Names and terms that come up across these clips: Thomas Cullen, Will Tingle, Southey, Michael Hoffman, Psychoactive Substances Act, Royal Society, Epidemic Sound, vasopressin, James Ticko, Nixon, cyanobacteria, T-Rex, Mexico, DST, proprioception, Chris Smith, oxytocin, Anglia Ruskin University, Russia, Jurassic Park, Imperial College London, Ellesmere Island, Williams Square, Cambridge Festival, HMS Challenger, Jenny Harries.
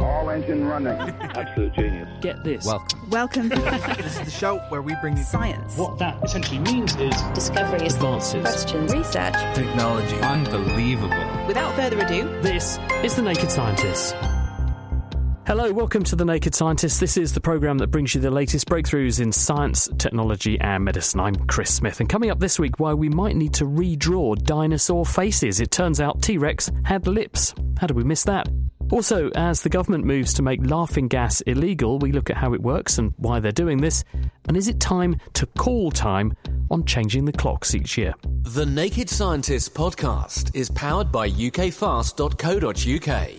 All engine running. Absolute genius. Get this. Welcome. This is the show where we bring you science. What that essentially means is discoveries, advances, questions, research, technology. Unbelievable. Without further ado, this is The Naked Scientists. Hello, welcome to The Naked Scientists. This is the programme that brings you the latest breakthroughs in science, technology and medicine. I'm Chris Smith, and coming up this week, why we might need to redraw dinosaur faces. It turns out T-Rex had lips. How did we miss that? Also, as the government moves to make laughing gas illegal, we look at how it works and why they're doing this. And is it time to call time on changing the clocks each year? The Naked Scientists podcast is powered by ukfast.co.uk.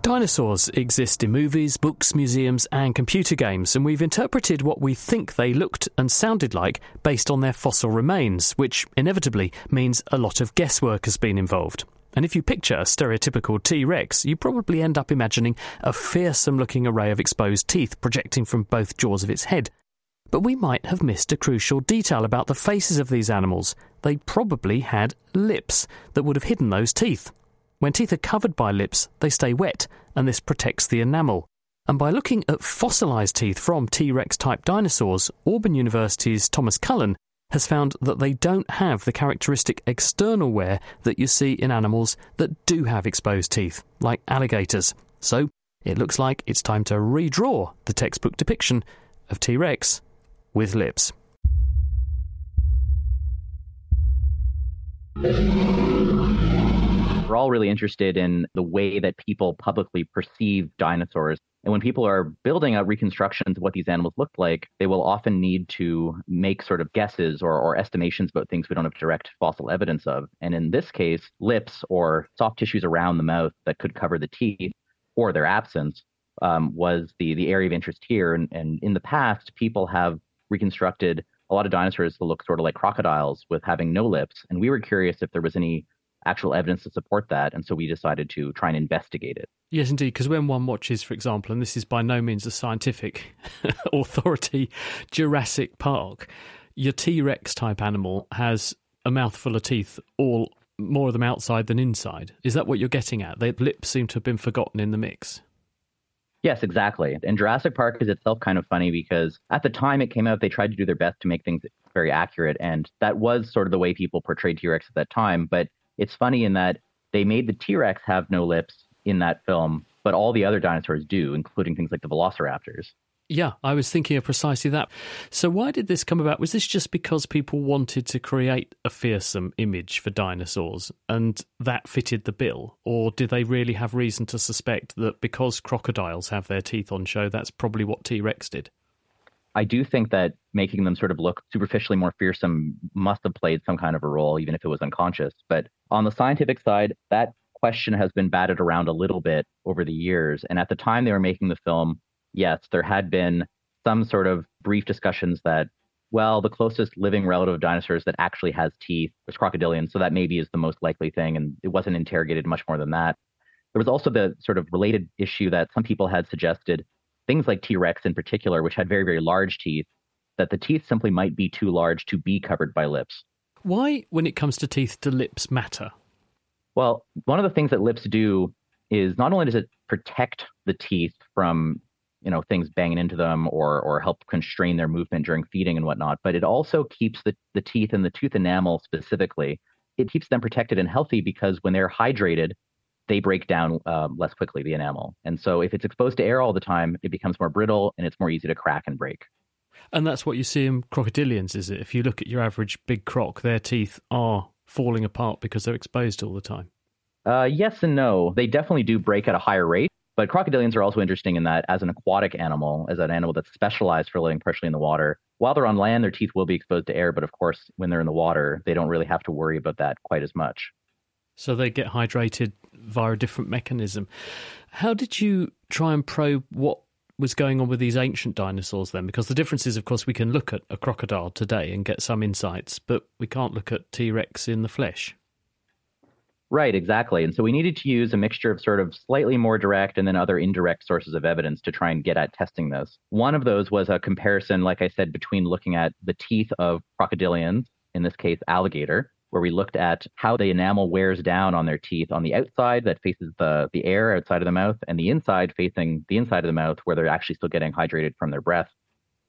Dinosaurs exist in movies, books, museums and computer games, and we've interpreted what we think they looked and sounded like based on their fossil remains, which inevitably means a lot of guesswork has been involved. And if you picture a stereotypical T-Rex, you probably end up imagining a fearsome-looking array of exposed teeth projecting from both jaws of its head. But we might have missed a crucial detail about the faces of these animals. They probably had lips that would have hidden those teeth. When teeth are covered by lips, they stay wet, and this protects the enamel. And by looking at fossilised teeth from T-Rex-type dinosaurs, Auburn University's Thomas Cullen has found that they don't have the characteristic external wear that you see in animals that do have exposed teeth, like alligators. So it looks like it's time to redraw the textbook depiction of T-Rex with lips. We're all really interested in the way that people publicly perceive dinosaurs. And when people are building out reconstructions of what these animals looked like, they will often need to make sort of guesses or estimations about things we don't have direct fossil evidence of. And in this case, lips or soft tissues around the mouth that could cover the teeth or their absence was the area of interest here. And in the past, people have reconstructed a lot of dinosaurs that look sort of like crocodiles with having no lips. And we were curious if there was any actual evidence to support that, and so we decided to try and investigate it. Yes, indeed, because when one watches, for example, and this is by no means a scientific authority, Jurassic Park, your T-Rex type animal has a mouthful of teeth, all more of them outside than inside. Is that what you're getting at? Their lips seem to have been forgotten in the mix. Yes, exactly. And Jurassic Park is itself kind of funny because at the time it came out, they tried to do their best to make things very accurate, and that was sort of the way people portrayed T-Rex at that time, but it's funny in that they made the T-Rex have no lips in that film, but all the other dinosaurs do, including things like the velociraptors. Yeah, I was thinking of precisely that. So why did this come about? Was this just because people wanted to create a fearsome image for dinosaurs and that fitted the bill? Or did they really have reason to suspect that because crocodiles have their teeth on show, that's probably what T-Rex did? I do think that making them sort of look superficially more fearsome must have played some kind of a role, even if it was unconscious. But on the scientific side, that question has been batted around a little bit over the years. And at the time they were making the film, yes, there had been some sort of brief discussions that, well, the closest living relative of dinosaurs that actually has teeth was crocodilians, so that maybe is the most likely thing. And it wasn't interrogated much more than that. There was also the sort of related issue that some people had suggested things like T-Rex in particular, which had very, very large teeth, that the teeth simply might be too large to be covered by lips. Why, when it comes to teeth, do lips matter? Well, one of the things that lips do is not only does it protect the teeth from, you know, things banging into them or help constrain their movement during feeding and whatnot, but it also keeps the teeth and the tooth enamel specifically. It keeps them protected and healthy because when they're hydrated, they break down less quickly, the enamel. And so if it's exposed to air all the time, it becomes more brittle and it's more easy to crack and break. And that's what you see in crocodilians, is it? If you look at your average big croc, their teeth are falling apart because they're exposed all the time. Yes and no. They definitely do break at a higher rate. But crocodilians are also interesting in that as an aquatic animal, as an animal that's specialized for living partially in the water, while they're on land, their teeth will be exposed to air. But of course, when they're in the water, they don't really have to worry about that quite as much. So they get hydrated via a different mechanism. How did you try and probe what was going on with these ancient dinosaurs then? Because the difference is, of course, we can look at a crocodile today and get some insights, but we can't look at T-Rex in the flesh. Right, exactly. And so we needed to use a mixture of sort of slightly more direct and then other indirect sources of evidence to try and get at testing those. One of those was a comparison, like I said, between looking at the teeth of crocodilians, in this case, alligator, where we looked at how the enamel wears down on their teeth on the outside that faces the air outside of the mouth and the inside facing the inside of the mouth where they're actually still getting hydrated from their breath.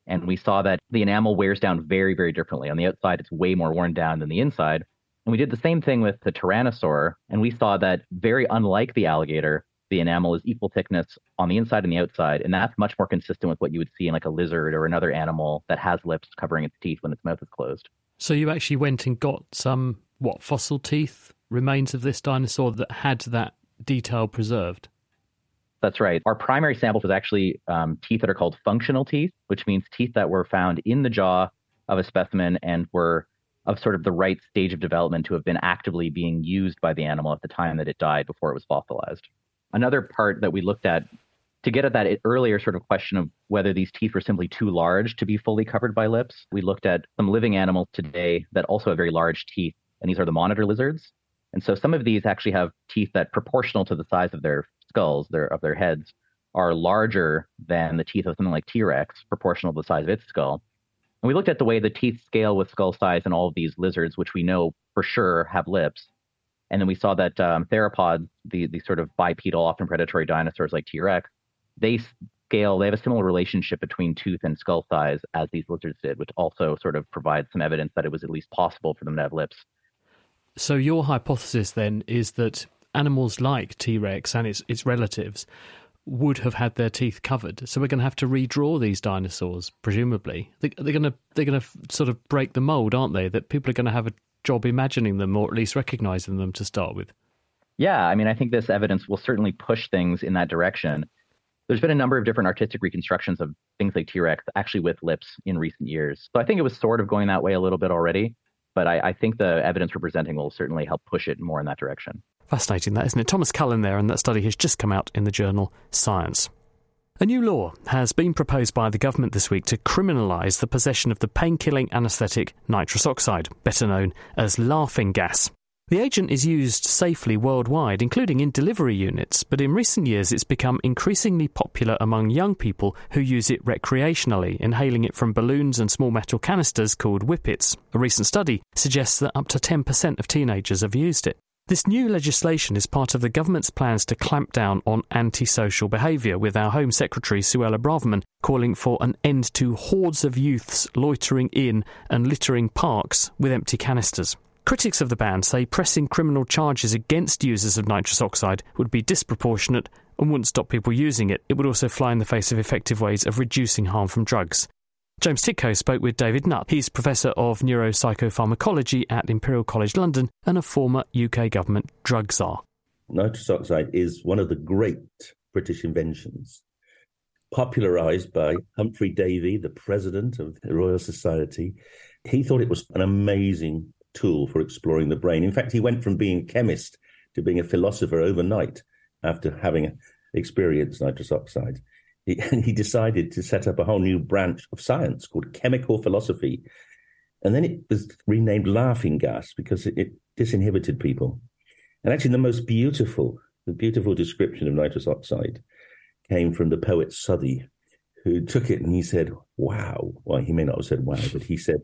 And we saw that the enamel wears down very, very differently. On the outside, it's way more worn down than the inside. And we did the same thing with the Tyrannosaur, and we saw that very unlike the alligator, the enamel is equal thickness on the inside and the outside, and that's much more consistent with what you would see in like a lizard or another animal that has lips covering its teeth when its mouth is closed. So you actually went and got some, fossil teeth, remains of this dinosaur that had that detail preserved? That's right. Our primary sample was actually teeth that are called functional teeth, which means teeth that were found in the jaw of a specimen and were of sort of the right stage of development to have been actively being used by the animal at the time that it died before it was fossilized. Another part that we looked at to get at that earlier sort of question of whether these teeth were simply too large to be fully covered by lips, we looked at some living animals today that also have very large teeth, and these are the monitor lizards. And so some of these actually have teeth that proportional to the size of their skulls, of their heads, are larger than the teeth of something like T-Rex, proportional to the size of its skull. And we looked at the way the teeth scale with skull size in all of these lizards, which we know for sure have lips. And then we saw that theropods, the sort of bipedal, often predatory dinosaurs like T-Rex, they have a similar relationship between tooth and skull size as these lizards did, which also sort of provides some evidence that it was at least possible for them to have lips. So your hypothesis then is that animals like T-Rex and its relatives would have had their teeth covered. So we're going to have to redraw these dinosaurs, presumably. They're going to sort of break the mould, aren't they? That people are going to have a job imagining them or at least recognising them to start with. Yeah, I mean, I think this evidence will certainly push things in that direction. There's been a number of different artistic reconstructions of things like T-Rex, actually with lips in recent years. So I think it was sort of going that way a little bit already, but I think the evidence we're presenting will certainly help push it more in that direction. Fascinating, that, isn't it? Thomas Cullen there, and that study has just come out in the journal Science. A new law has been proposed by the government this week to criminalise the possession of the pain-killing anaesthetic nitrous oxide, better known as laughing gas. The agent is used safely worldwide, including in delivery units, but in recent years it's become increasingly popular among young people who use it recreationally, inhaling it from balloons and small metal canisters called whippets. A recent study suggests that up to 10% of teenagers have used it. This new legislation is part of the government's plans to clamp down on antisocial behaviour, with our Home Secretary Suella Braverman calling for an end to hordes of youths loitering in and littering parks with empty canisters. Critics of the ban say pressing criminal charges against users of nitrous oxide would be disproportionate and wouldn't stop people using it. It would also fly in the face of effective ways of reducing harm from drugs. James Ticko spoke with David Nutt. He's Professor of Neuropsychopharmacology at Imperial College London and a former UK government drug czar. Nitrous oxide is one of the great British inventions, popularised by Humphrey Davy, the president of the Royal Society. He thought it was an amazing tool for exploring the brain. In fact, he went from being a chemist to being a philosopher overnight after having experienced nitrous oxide. He decided to set up a whole new branch of science called chemical philosophy. And then it was renamed laughing gas because it disinhibited people. And actually the beautiful description of nitrous oxide came from the poet Southey, who took it and he said, wow. Well, he may not have said wow, but he said,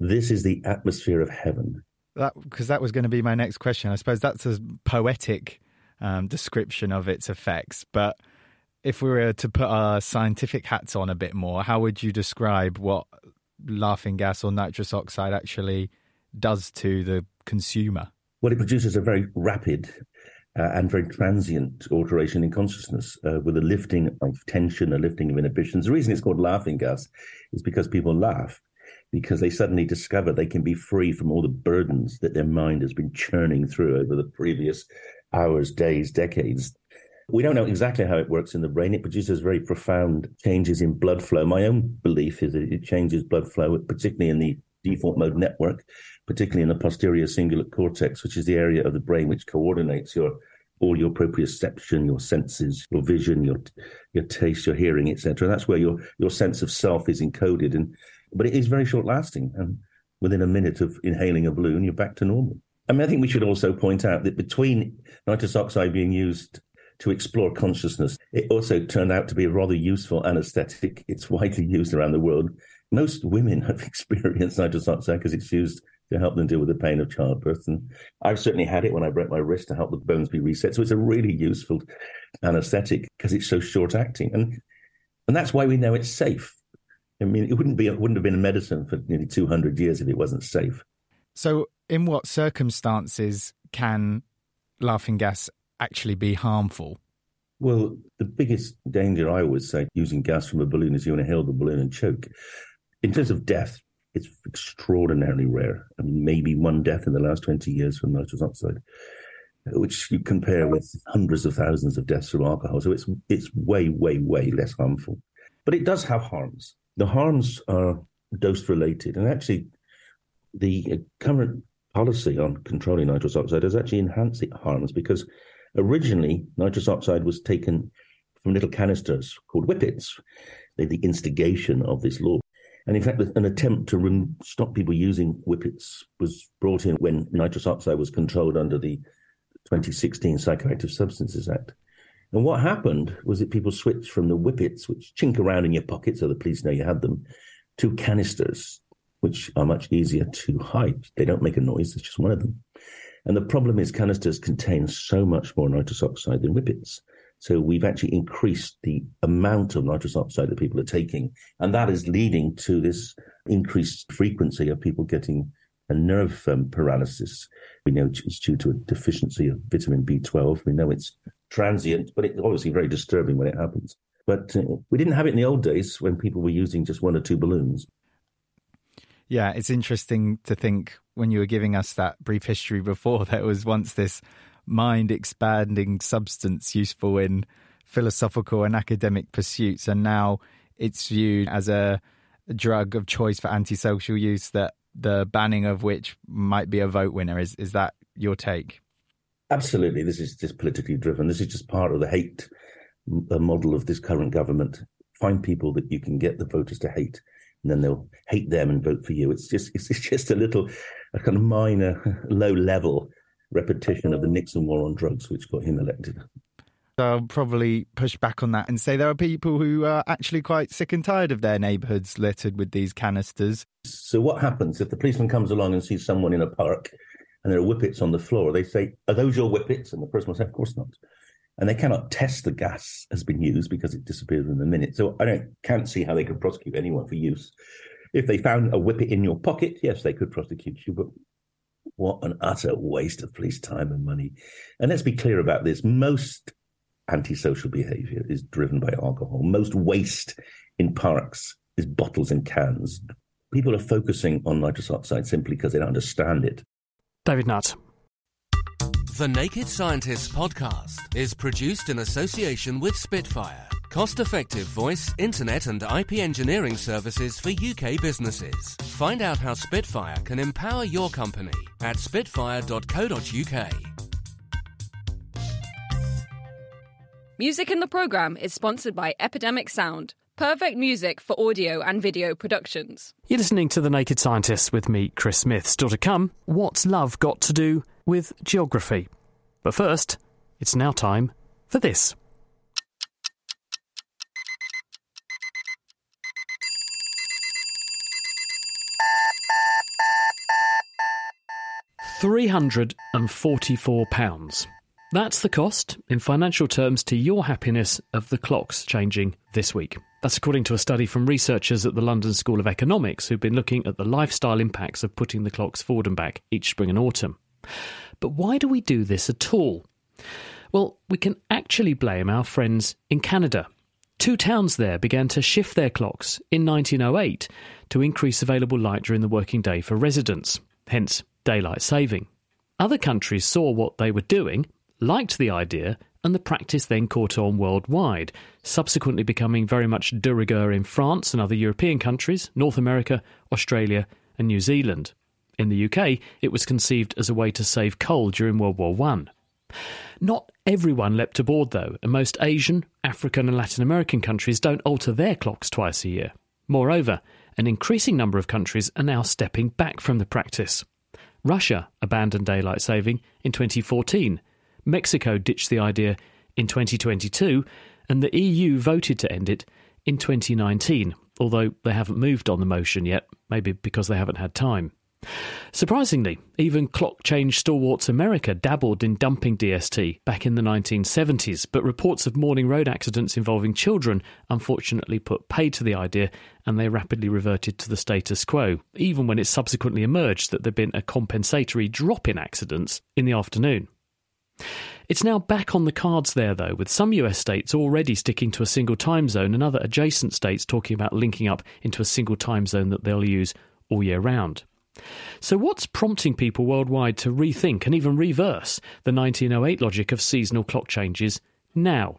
this is the atmosphere of heaven. Because that was going to be my next question. I suppose that's a poetic description of its effects, but if we were to put our scientific hats on a bit more, how would you describe what laughing gas or nitrous oxide actually does to the consumer? Well, it produces a very rapid and very transient alteration in consciousness with a lifting of tension, a lifting of inhibitions. The reason it's called laughing gas is because people laugh, because they suddenly discover they can be free from all the burdens that their mind has been churning through over the previous hours, days, decades. We don't know exactly how it works in the brain. It produces very profound changes in blood flow. My own belief is that it changes blood flow, particularly in the default mode network, particularly in the posterior cingulate cortex, which is the area of the brain which coordinates all your proprioception, your senses, your vision, your taste, your hearing, etc. That's where your sense of self is encoded. But it is very short-lasting. And within a minute of inhaling a balloon, you're back to normal. I mean, I think we should also point out that between nitrous oxide being used to explore consciousness, it also turned out to be a rather useful anesthetic. It's widely used around the world. Most women have experienced nitrous oxide because it's used to help them deal with the pain of childbirth. And I've certainly had it when I broke my wrist to help the bones be reset. So it's a really useful anesthetic because it's so short-acting. And that's why we know it's safe. I mean, it wouldn't have been a medicine for nearly 200 years if it wasn't safe. So in what circumstances can laughing gas actually be harmful? Well, the biggest danger, I always say, using gas from a balloon is you inhale the balloon and choke. In terms of death, it's extraordinarily rare. I mean, maybe one death in the last 20 years from nitrous oxide, which you compare with hundreds of thousands of deaths from alcohol. So it's way, way, way less harmful. But it does have harms. The harms are dose-related. And actually, the current policy on controlling nitrous oxide has actually enhanced the harms because originally, nitrous oxide was taken from little canisters called whippets, the instigation of this law. And in fact, an attempt to stop people using whippets was brought in when nitrous oxide was controlled under the 2016 Psychoactive Substances Act. And what happened was that people switched from the whippets, which chink around in your pocket so the police know you have them, to canisters, which are much easier to hide. They don't make a noise, it's just one of them. And the problem is canisters contain so much more nitrous oxide than whippets. So we've actually increased the amount of nitrous oxide that people are taking. And that is leading to this increased frequency of people getting a nerve paralysis. We know it's due to a deficiency of vitamin B12. We know it's transient, but it's obviously very disturbing when it happens. But we didn't have it in the old days when people were using just one or two balloons. Yeah, it's interesting to think when you were giving us that brief history before, there was once this mind-expanding substance useful in philosophical and academic pursuits, and now it's viewed as a drug of choice for antisocial use, that the banning of which might be a vote winner. Is that your take? Absolutely. This is just politically driven. This is just part of the hate model of this current government. Find people that you can get the voters to hate, and then they'll hate them and vote for you. It's just a kind of minor, low-level repetition of the Nixon war on drugs, which got him elected. I'll probably push back on that and say there are people who are actually quite sick and tired of their neighbourhoods littered with these canisters. So what happens if the policeman comes along and sees someone in a park and there are whippets on the floor? They say, "Are those your whippets?" And the person will say, "Of course not." And they cannot test the gas has been used because it disappears in a minute. So I can't see how they could prosecute anyone for use. If they found a whippet in your pocket, yes, they could prosecute you. But what an utter waste of police time and money. And let's be clear about this. Most antisocial behaviour is driven by alcohol. Most waste in parks is bottles and cans. People are focusing on nitrous oxide simply because they don't understand it. David Nutt. The Naked Scientists podcast is produced in association with Spitfire, cost-effective voice, internet and IP engineering services for UK businesses. Find out how Spitfire can empower your company at spitfire.co.uk. Music in the programme is sponsored by Epidemic Sound, perfect music for audio and video productions. You're listening to The Naked Scientists with me, Chris Smith. Still to come, what's love got to do with geography? But first, it's now time for this. £344. That's the cost, in financial terms, to your happiness of the clocks changing this week. That's according to a study from researchers at the London School of Economics who've been looking at the lifestyle impacts of putting the clocks forward and back each spring and autumn. But why do we do this at all? Well, we can actually blame our friends in Canada. Two towns there began to shift their clocks in 1908 to increase available light during the working day for residents, hence daylight saving. Other countries saw what they were doing, liked the idea, and the practice then caught on worldwide, subsequently becoming very much de rigueur in France and other European countries, North America, Australia and New Zealand. In the UK, it was conceived as a way to save coal during World War I. Not everyone leapt aboard, though, and most Asian, African and Latin American countries don't alter their clocks twice a year. Moreover, an increasing number of countries are now stepping back from the practice. Russia abandoned daylight saving in 2014, Mexico ditched the idea in 2022, and the EU voted to end it in 2019, although they haven't moved on the motion yet, maybe because they haven't had time. Surprisingly, even clock change stalwarts America dabbled in dumping DST back in the 1970s, but reports of morning road accidents involving children unfortunately put pay to the idea, and they rapidly reverted to the status quo, even when it subsequently emerged that there'd been a compensatory drop in accidents in the afternoon. It's now back on the cards there, though, with some US states already sticking to a single time zone and other adjacent states talking about linking up into a single time zone that they'll use all year round. So what's prompting people worldwide to rethink and even reverse the 1908 logic of seasonal clock changes now?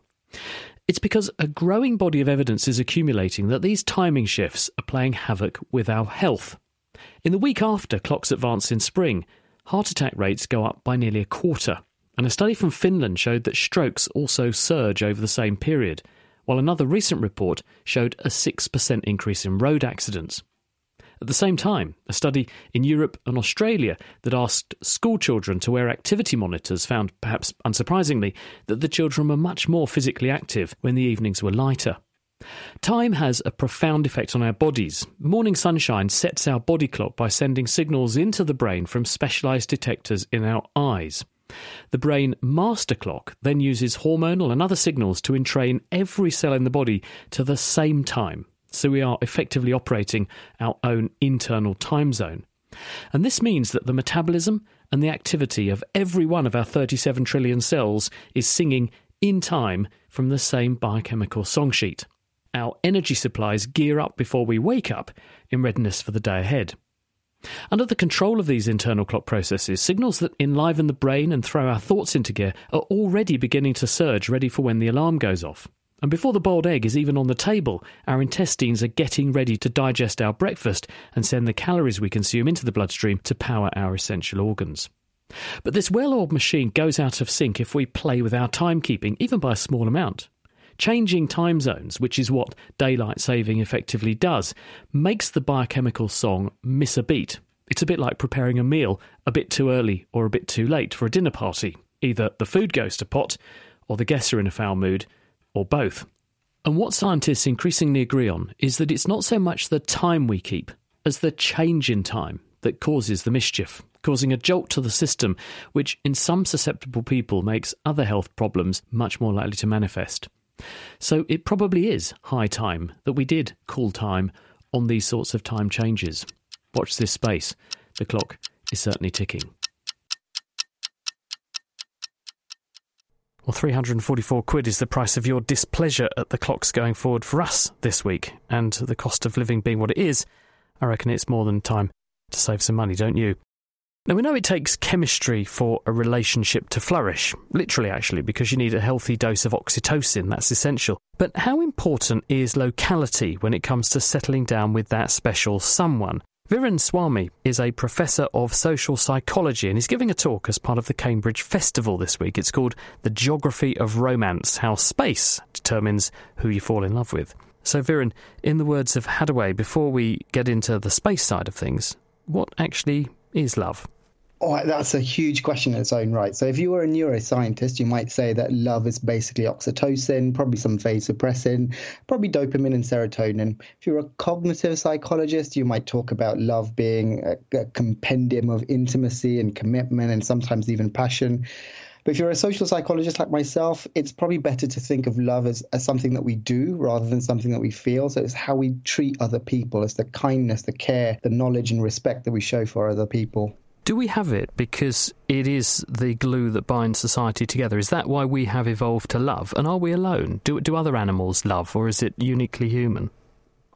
It's because a growing body of evidence is accumulating that these timing shifts are playing havoc with our health. In the week after clocks advance in spring, heart attack rates go up by nearly a quarter, and a study from Finland showed that strokes also surge over the same period, while another recent report showed a 6% increase in road accidents. At the same time, a study in Europe and Australia that asked school children to wear activity monitors found, perhaps unsurprisingly, that the children were much more physically active when the evenings were lighter. Time has a profound effect on our bodies. Morning sunshine sets our body clock by sending signals into the brain from specialised detectors in our eyes. The brain master clock then uses hormonal and other signals to entrain every cell in the body to the same time. So we are effectively operating our own internal time zone. And this means that the metabolism and the activity of every one of our 37 trillion cells is singing in time from the same biochemical song sheet. Our energy supplies gear up before we wake up in readiness for the day ahead. Under the control of these internal clock processes, signals that enliven the brain and throw our thoughts into gear are already beginning to surge, ready for when the alarm goes off. And before the boiled egg is even on the table, our intestines are getting ready to digest our breakfast and send the calories we consume into the bloodstream to power our essential organs. But this well-oiled machine goes out of sync if we play with our timekeeping, even by a small amount. Changing time zones, which is what daylight saving effectively does, makes the biochemical song miss a beat. It's a bit like preparing a meal a bit too early or a bit too late for a dinner party. Either the food goes to pot, or the guests are in a foul mood, or both. And what scientists increasingly agree on is that it's not so much the time we keep as the change in time that causes the mischief, causing a jolt to the system, which in some susceptible people makes other health problems much more likely to manifest. So it probably is high time that we did call time on these sorts of time changes. Watch this space. The clock is certainly ticking. Well, £344 is the price of your displeasure at the clocks going forward for us this week, and the cost of living being what it is, I reckon it's more than time to save some money, don't you? Now, we know it takes chemistry for a relationship to flourish, literally actually, because you need a healthy dose of oxytocin, that's essential. But how important is locality when it comes to settling down with that special someone? Viran Swami is a professor of social psychology and is giving a talk as part of the Cambridge Festival this week. It's called The Geography of Romance, How Space Determines Who You Fall in Love With. So Viran, in the words of Hadaway, before we get into the space side of things, what actually is love? Oh, that's a huge question in its own right. So if you were a neuroscientist, you might say that love is basically oxytocin, probably some vasopressin, probably dopamine and serotonin. If you're a cognitive psychologist, you might talk about love being a compendium of intimacy and commitment and sometimes even passion. But if you're a social psychologist like myself, it's probably better to think of love as something that we do rather than something that we feel. So it's how we treat other people. It's the kindness, the care, the knowledge and respect that we show for other people. Do we have it because it is the glue that binds society together? Is that why we have evolved to love? And are we alone? Do other animals love, or is it uniquely human?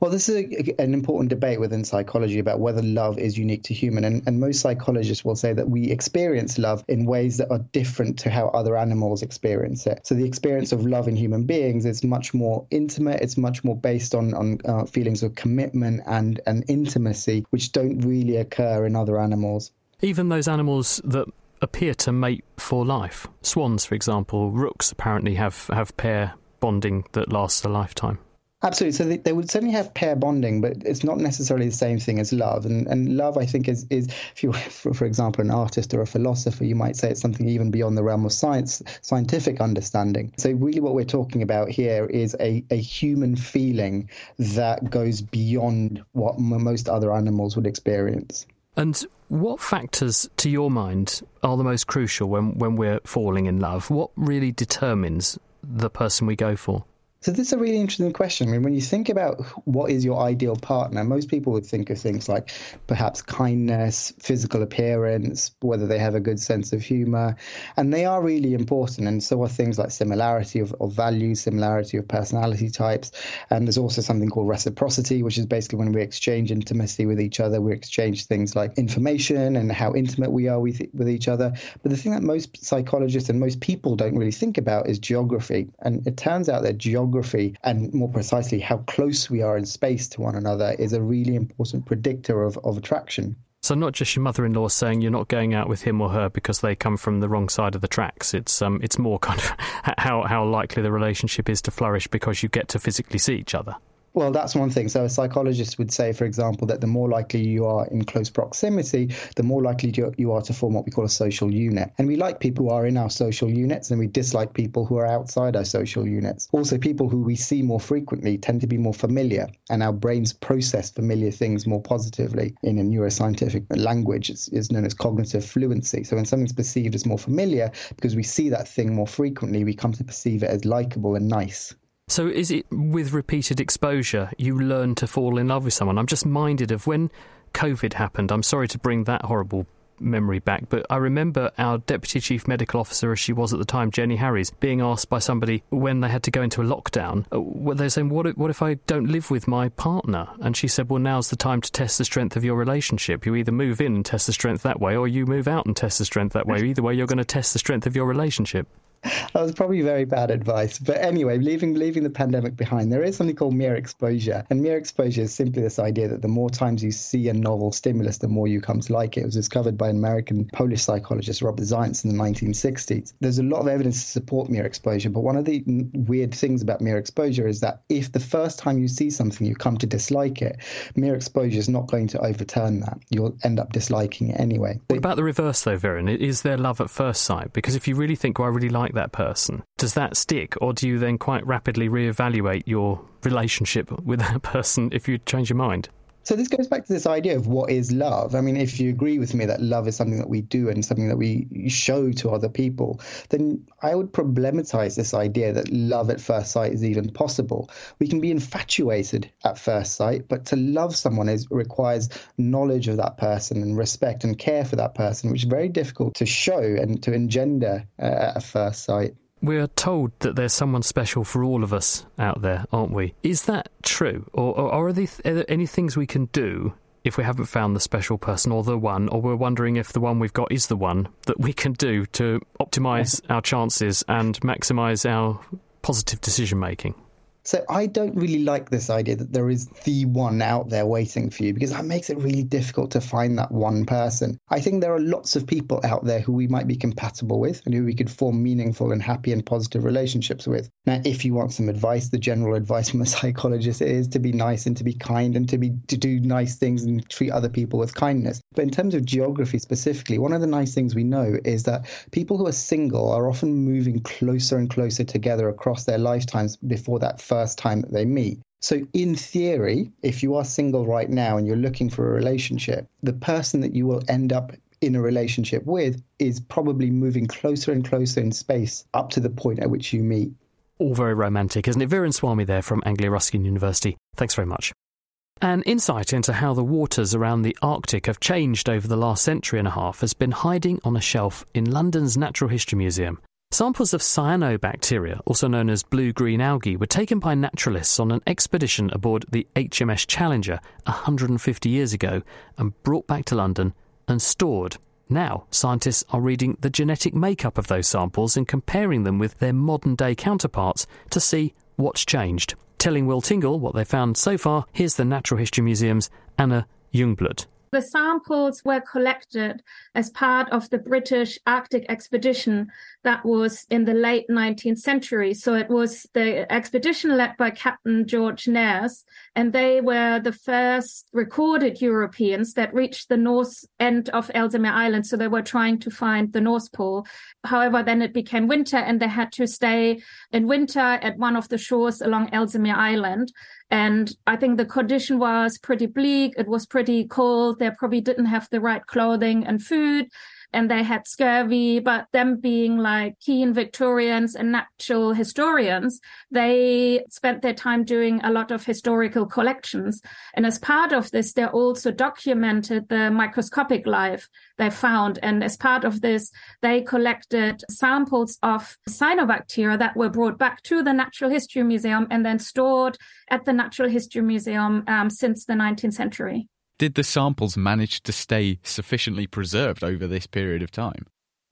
Well, this is an important debate within psychology about whether love is unique to human. And most psychologists will say that we experience love in ways that are different to how other animals experience it. So the experience of love in human beings is much more intimate. It's much more based on feelings of commitment and intimacy, which don't really occur in other animals. Even those animals that appear to mate for life. Swans, for example, rooks apparently have pair bonding that lasts a lifetime. Absolutely. So they would certainly have pair bonding, but it's not necessarily the same thing as love. And love, I think, is if you, for example, an artist or a philosopher, you might say it's something even beyond the realm of scientific understanding. So really what we're talking about here is a human feeling that goes beyond what most other animals would experience. And what factors, to your mind, are the most crucial when we're falling in love? What really determines the person we go for? So this is a really interesting question. I mean, when you think about what is your ideal partner, most people would think of things like perhaps kindness, physical appearance, whether they have a good sense of humour, and they are really important. And so are things like similarity of values, similarity of personality types. And there's also something called reciprocity, which is basically when we exchange intimacy with each other, we exchange things like information and how intimate we are with each other. But the thing that most psychologists and most people don't really think about is geography. And it turns out that geography, and more precisely how close we are in space to one another, is a really important predictor of attraction. So not just your mother-in-law saying you're not going out with him or her because they come from the wrong side of the tracks. It's more kind of how likely the relationship is to flourish because you get to physically see each other. Well, that's one thing. So a psychologist would say, for example, that the more likely you are in close proximity, the more likely you are to form what we call a social unit. And we like people who are in our social units, and we dislike people who are outside our social units. Also, people who we see more frequently tend to be more familiar, and our brains process familiar things more positively. In a neuroscientific language, it's known as cognitive fluency. So when something's perceived as more familiar, because we see that thing more frequently, we come to perceive it as likable and nice. So is it with repeated exposure you learn to fall in love with someone? I'm just minded of when COVID happened. I'm sorry to bring that horrible memory back, but I remember our Deputy Chief Medical Officer, as she was at the time, Jenny Harries, being asked by somebody when they had to go into a lockdown, they're saying, what if I don't live with my partner? And she said, well, now's the time to test the strength of your relationship. You either move in and test the strength that way, or you move out and test the strength that way. Either way, you're going to test the strength of your relationship. That was probably very bad advice. But anyway, leaving the pandemic behind, there is something called mere exposure. And mere exposure is simply this idea that the more times you see a novel stimulus, the more you come to like it. It was discovered by an American-Polish psychologist, Robert Zajonc, in the 1960s. There's a lot of evidence to support mere exposure. But one of the weird things about mere exposure is that if the first time you see something, you come to dislike it, mere exposure is not going to overturn that. You'll end up disliking it anyway. What about the reverse, though, Viran? Is there love at first sight? Because if you really think, well, I really like that person, does that stick, or do you then quite rapidly reevaluate your relationship with that person if you change your mind? So this goes back to this idea of what is love. I mean, if you agree with me that love is something that we do and something that we show to other people, then I would problematize this idea that love at first sight is even possible. We can be infatuated at first sight, but to love someone requires knowledge of that person and respect and care for that person, which is very difficult to show and to engender at first sight. We are told that there's someone special for all of us out there, aren't we? Is that true? Or are there any things we can do if we haven't found the special person or the one, or we're wondering if the one we've got is the one, that we can do to optimise our chances and maximise our positive decision-making? So I don't really like this idea that there is the one out there waiting for you, because that makes it really difficult to find that one person. I think there are lots of people out there who we might be compatible with and who we could form meaningful and happy and positive relationships with. Now, if you want some advice, the general advice from a psychologist is to be nice and to be kind and to do nice things and treat other people with kindness. But in terms of geography specifically, one of the nice things we know is that people who are single are often moving closer and closer together across their lifetimes before that first time that they meet. So in theory, if you are single right now and you're looking for a relationship, the person that you will end up in a relationship with is probably moving closer and closer in space up to the point at which you meet. All very romantic, isn't it? Viran Swami there from Anglia Ruskin University. Thanks very much. An insight into how the waters around the Arctic have changed over the last century and a half has been hiding on a shelf in London's Natural History Museum. Samples of cyanobacteria, also known as blue-green algae, were taken by naturalists on an expedition aboard the HMS Challenger 150 years ago and brought back to London and stored. Now, scientists are reading the genetic makeup of those samples and comparing them with their modern-day counterparts to see what's changed. Telling Will Tingle what they found so far, here's the Natural History Museum's Anna Jungblut. The samples were collected as part of the British Arctic expedition that was in the late 19th century. So it was the expedition led by Captain George Nares, and they were the first recorded Europeans that reached the north end of Ellesmere Island. So they were trying to find the North Pole. However, then it became winter and they had to stay in winter at one of the shores along Ellesmere Island. And I think the condition was pretty bleak. It was pretty cold. They probably didn't have the right clothing and food, and they had scurvy. But them being like keen Victorians and natural historians, they spent their time doing a lot of historical collections. And as part of this, they also documented the microscopic life they found. And as part of this, they collected samples of cyanobacteria that were brought back to the Natural History Museum and then stored at the Natural History Museum since the 19th century. Did the samples manage to stay sufficiently preserved over this period of time?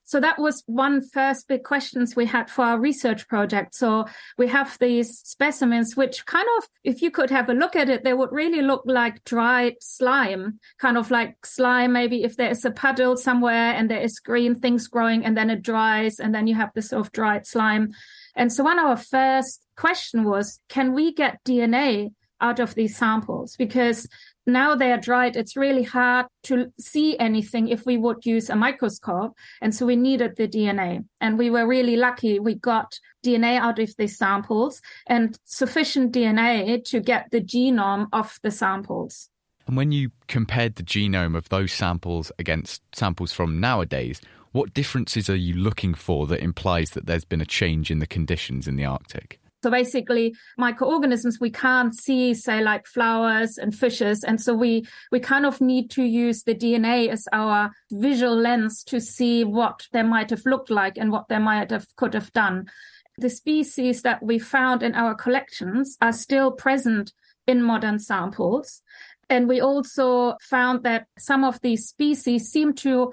So that was one first big questions we had for our research project. So we have these specimens, which kind of, if you could have a look at it, they would really look like dried slime, kind of like slime, maybe if there is a puddle somewhere and there is green things growing and then it dries and then you have this sort of dried slime. And so one of our first question was, can we get DNA out of these samples? Because now they are dried, it's really hard to see anything if we would use a microscope. And so we needed the DNA. And we were really lucky. We got DNA out of these samples and sufficient DNA to get the genome of the samples. And when you compared the genome of those samples against samples from nowadays, what differences are you looking for that implies that there's been a change in the conditions in the Arctic? So basically, microorganisms, we can't see, say, like flowers and fishes. And so we kind of need to use the DNA as our visual lens to see what they might have looked like and what they might have could have done. The species that we found in our collections are still present in modern samples. And we also found that some of these species seem to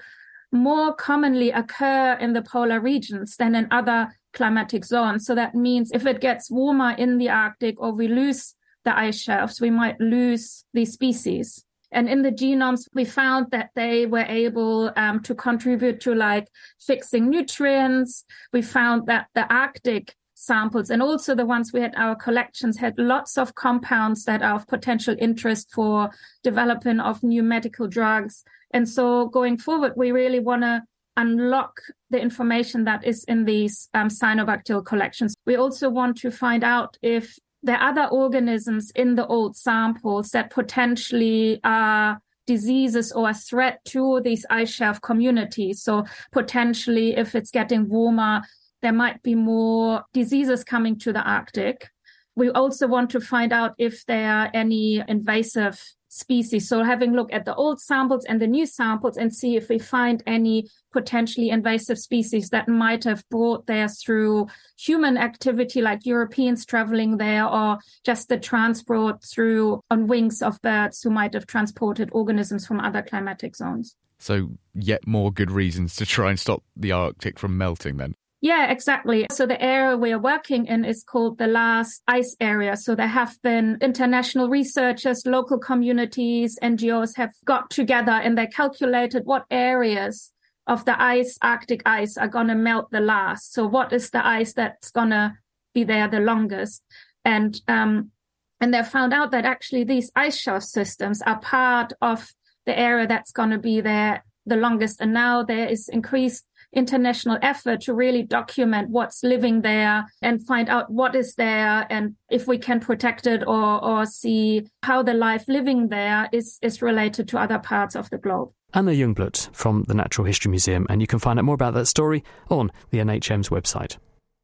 more commonly occur in the polar regions than in other climatic zone. So that means if it gets warmer in the Arctic or we lose the ice shelves, we might lose these species. And in the genomes, we found that they were able to contribute to like fixing nutrients. We found that the Arctic samples and also the ones we had in our collections had lots of compounds that are of potential interest for development of new medical drugs. And so going forward, we really want to unlock the information that is in these cyanobacterial collections. We also want to find out if there are other organisms in the old samples that potentially are diseases or a threat to these ice shelf communities. So potentially if it's getting warmer, there might be more diseases coming to the Arctic. We also want to find out if there are any invasive species. So having a look at the old samples and the new samples and see if we find any potentially invasive species that might have brought there through human activity, like Europeans traveling there, or just the transport through on wings of birds who might have transported organisms from other climatic zones. So yet more good reasons to try and stop the Arctic from melting then. Yeah, exactly. So the area we are working in is called the last ice area. So there have been international researchers, local communities, NGOs have got together and they calculated what areas of the ice, Arctic ice, are going to melt the last. So what is the ice that's going to be there the longest? And they found out that actually these ice shelf systems are part of the area that's going to be there the longest. And now there is increased international effort to really document what's living there and find out what is there and if we can protect it or see how the life living there is related to other parts of the globe. Anna Jungblut from the Natural History Museum, and you can find out more about that story on the NHM's website.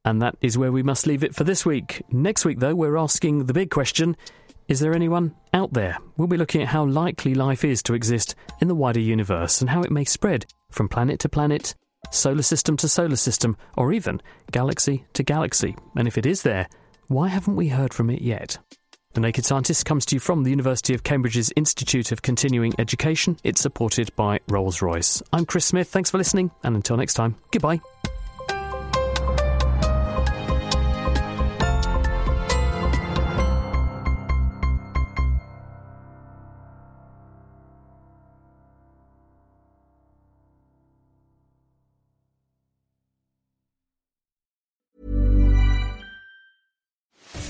And that is where we must leave it for this week. Next week, though, we're asking the big question, is there anyone out there? We'll be looking at how likely life is to exist in the wider universe and how it may spread from planet to planet solar system to solar system, or even galaxy to galaxy. And if it is there, why haven't we heard from it yet? The Naked Scientist comes to you from the University of Cambridge's Institute of Continuing Education. It's supported by Rolls-Royce. I'm Chris Smith. Thanks for listening, and until next time, goodbye.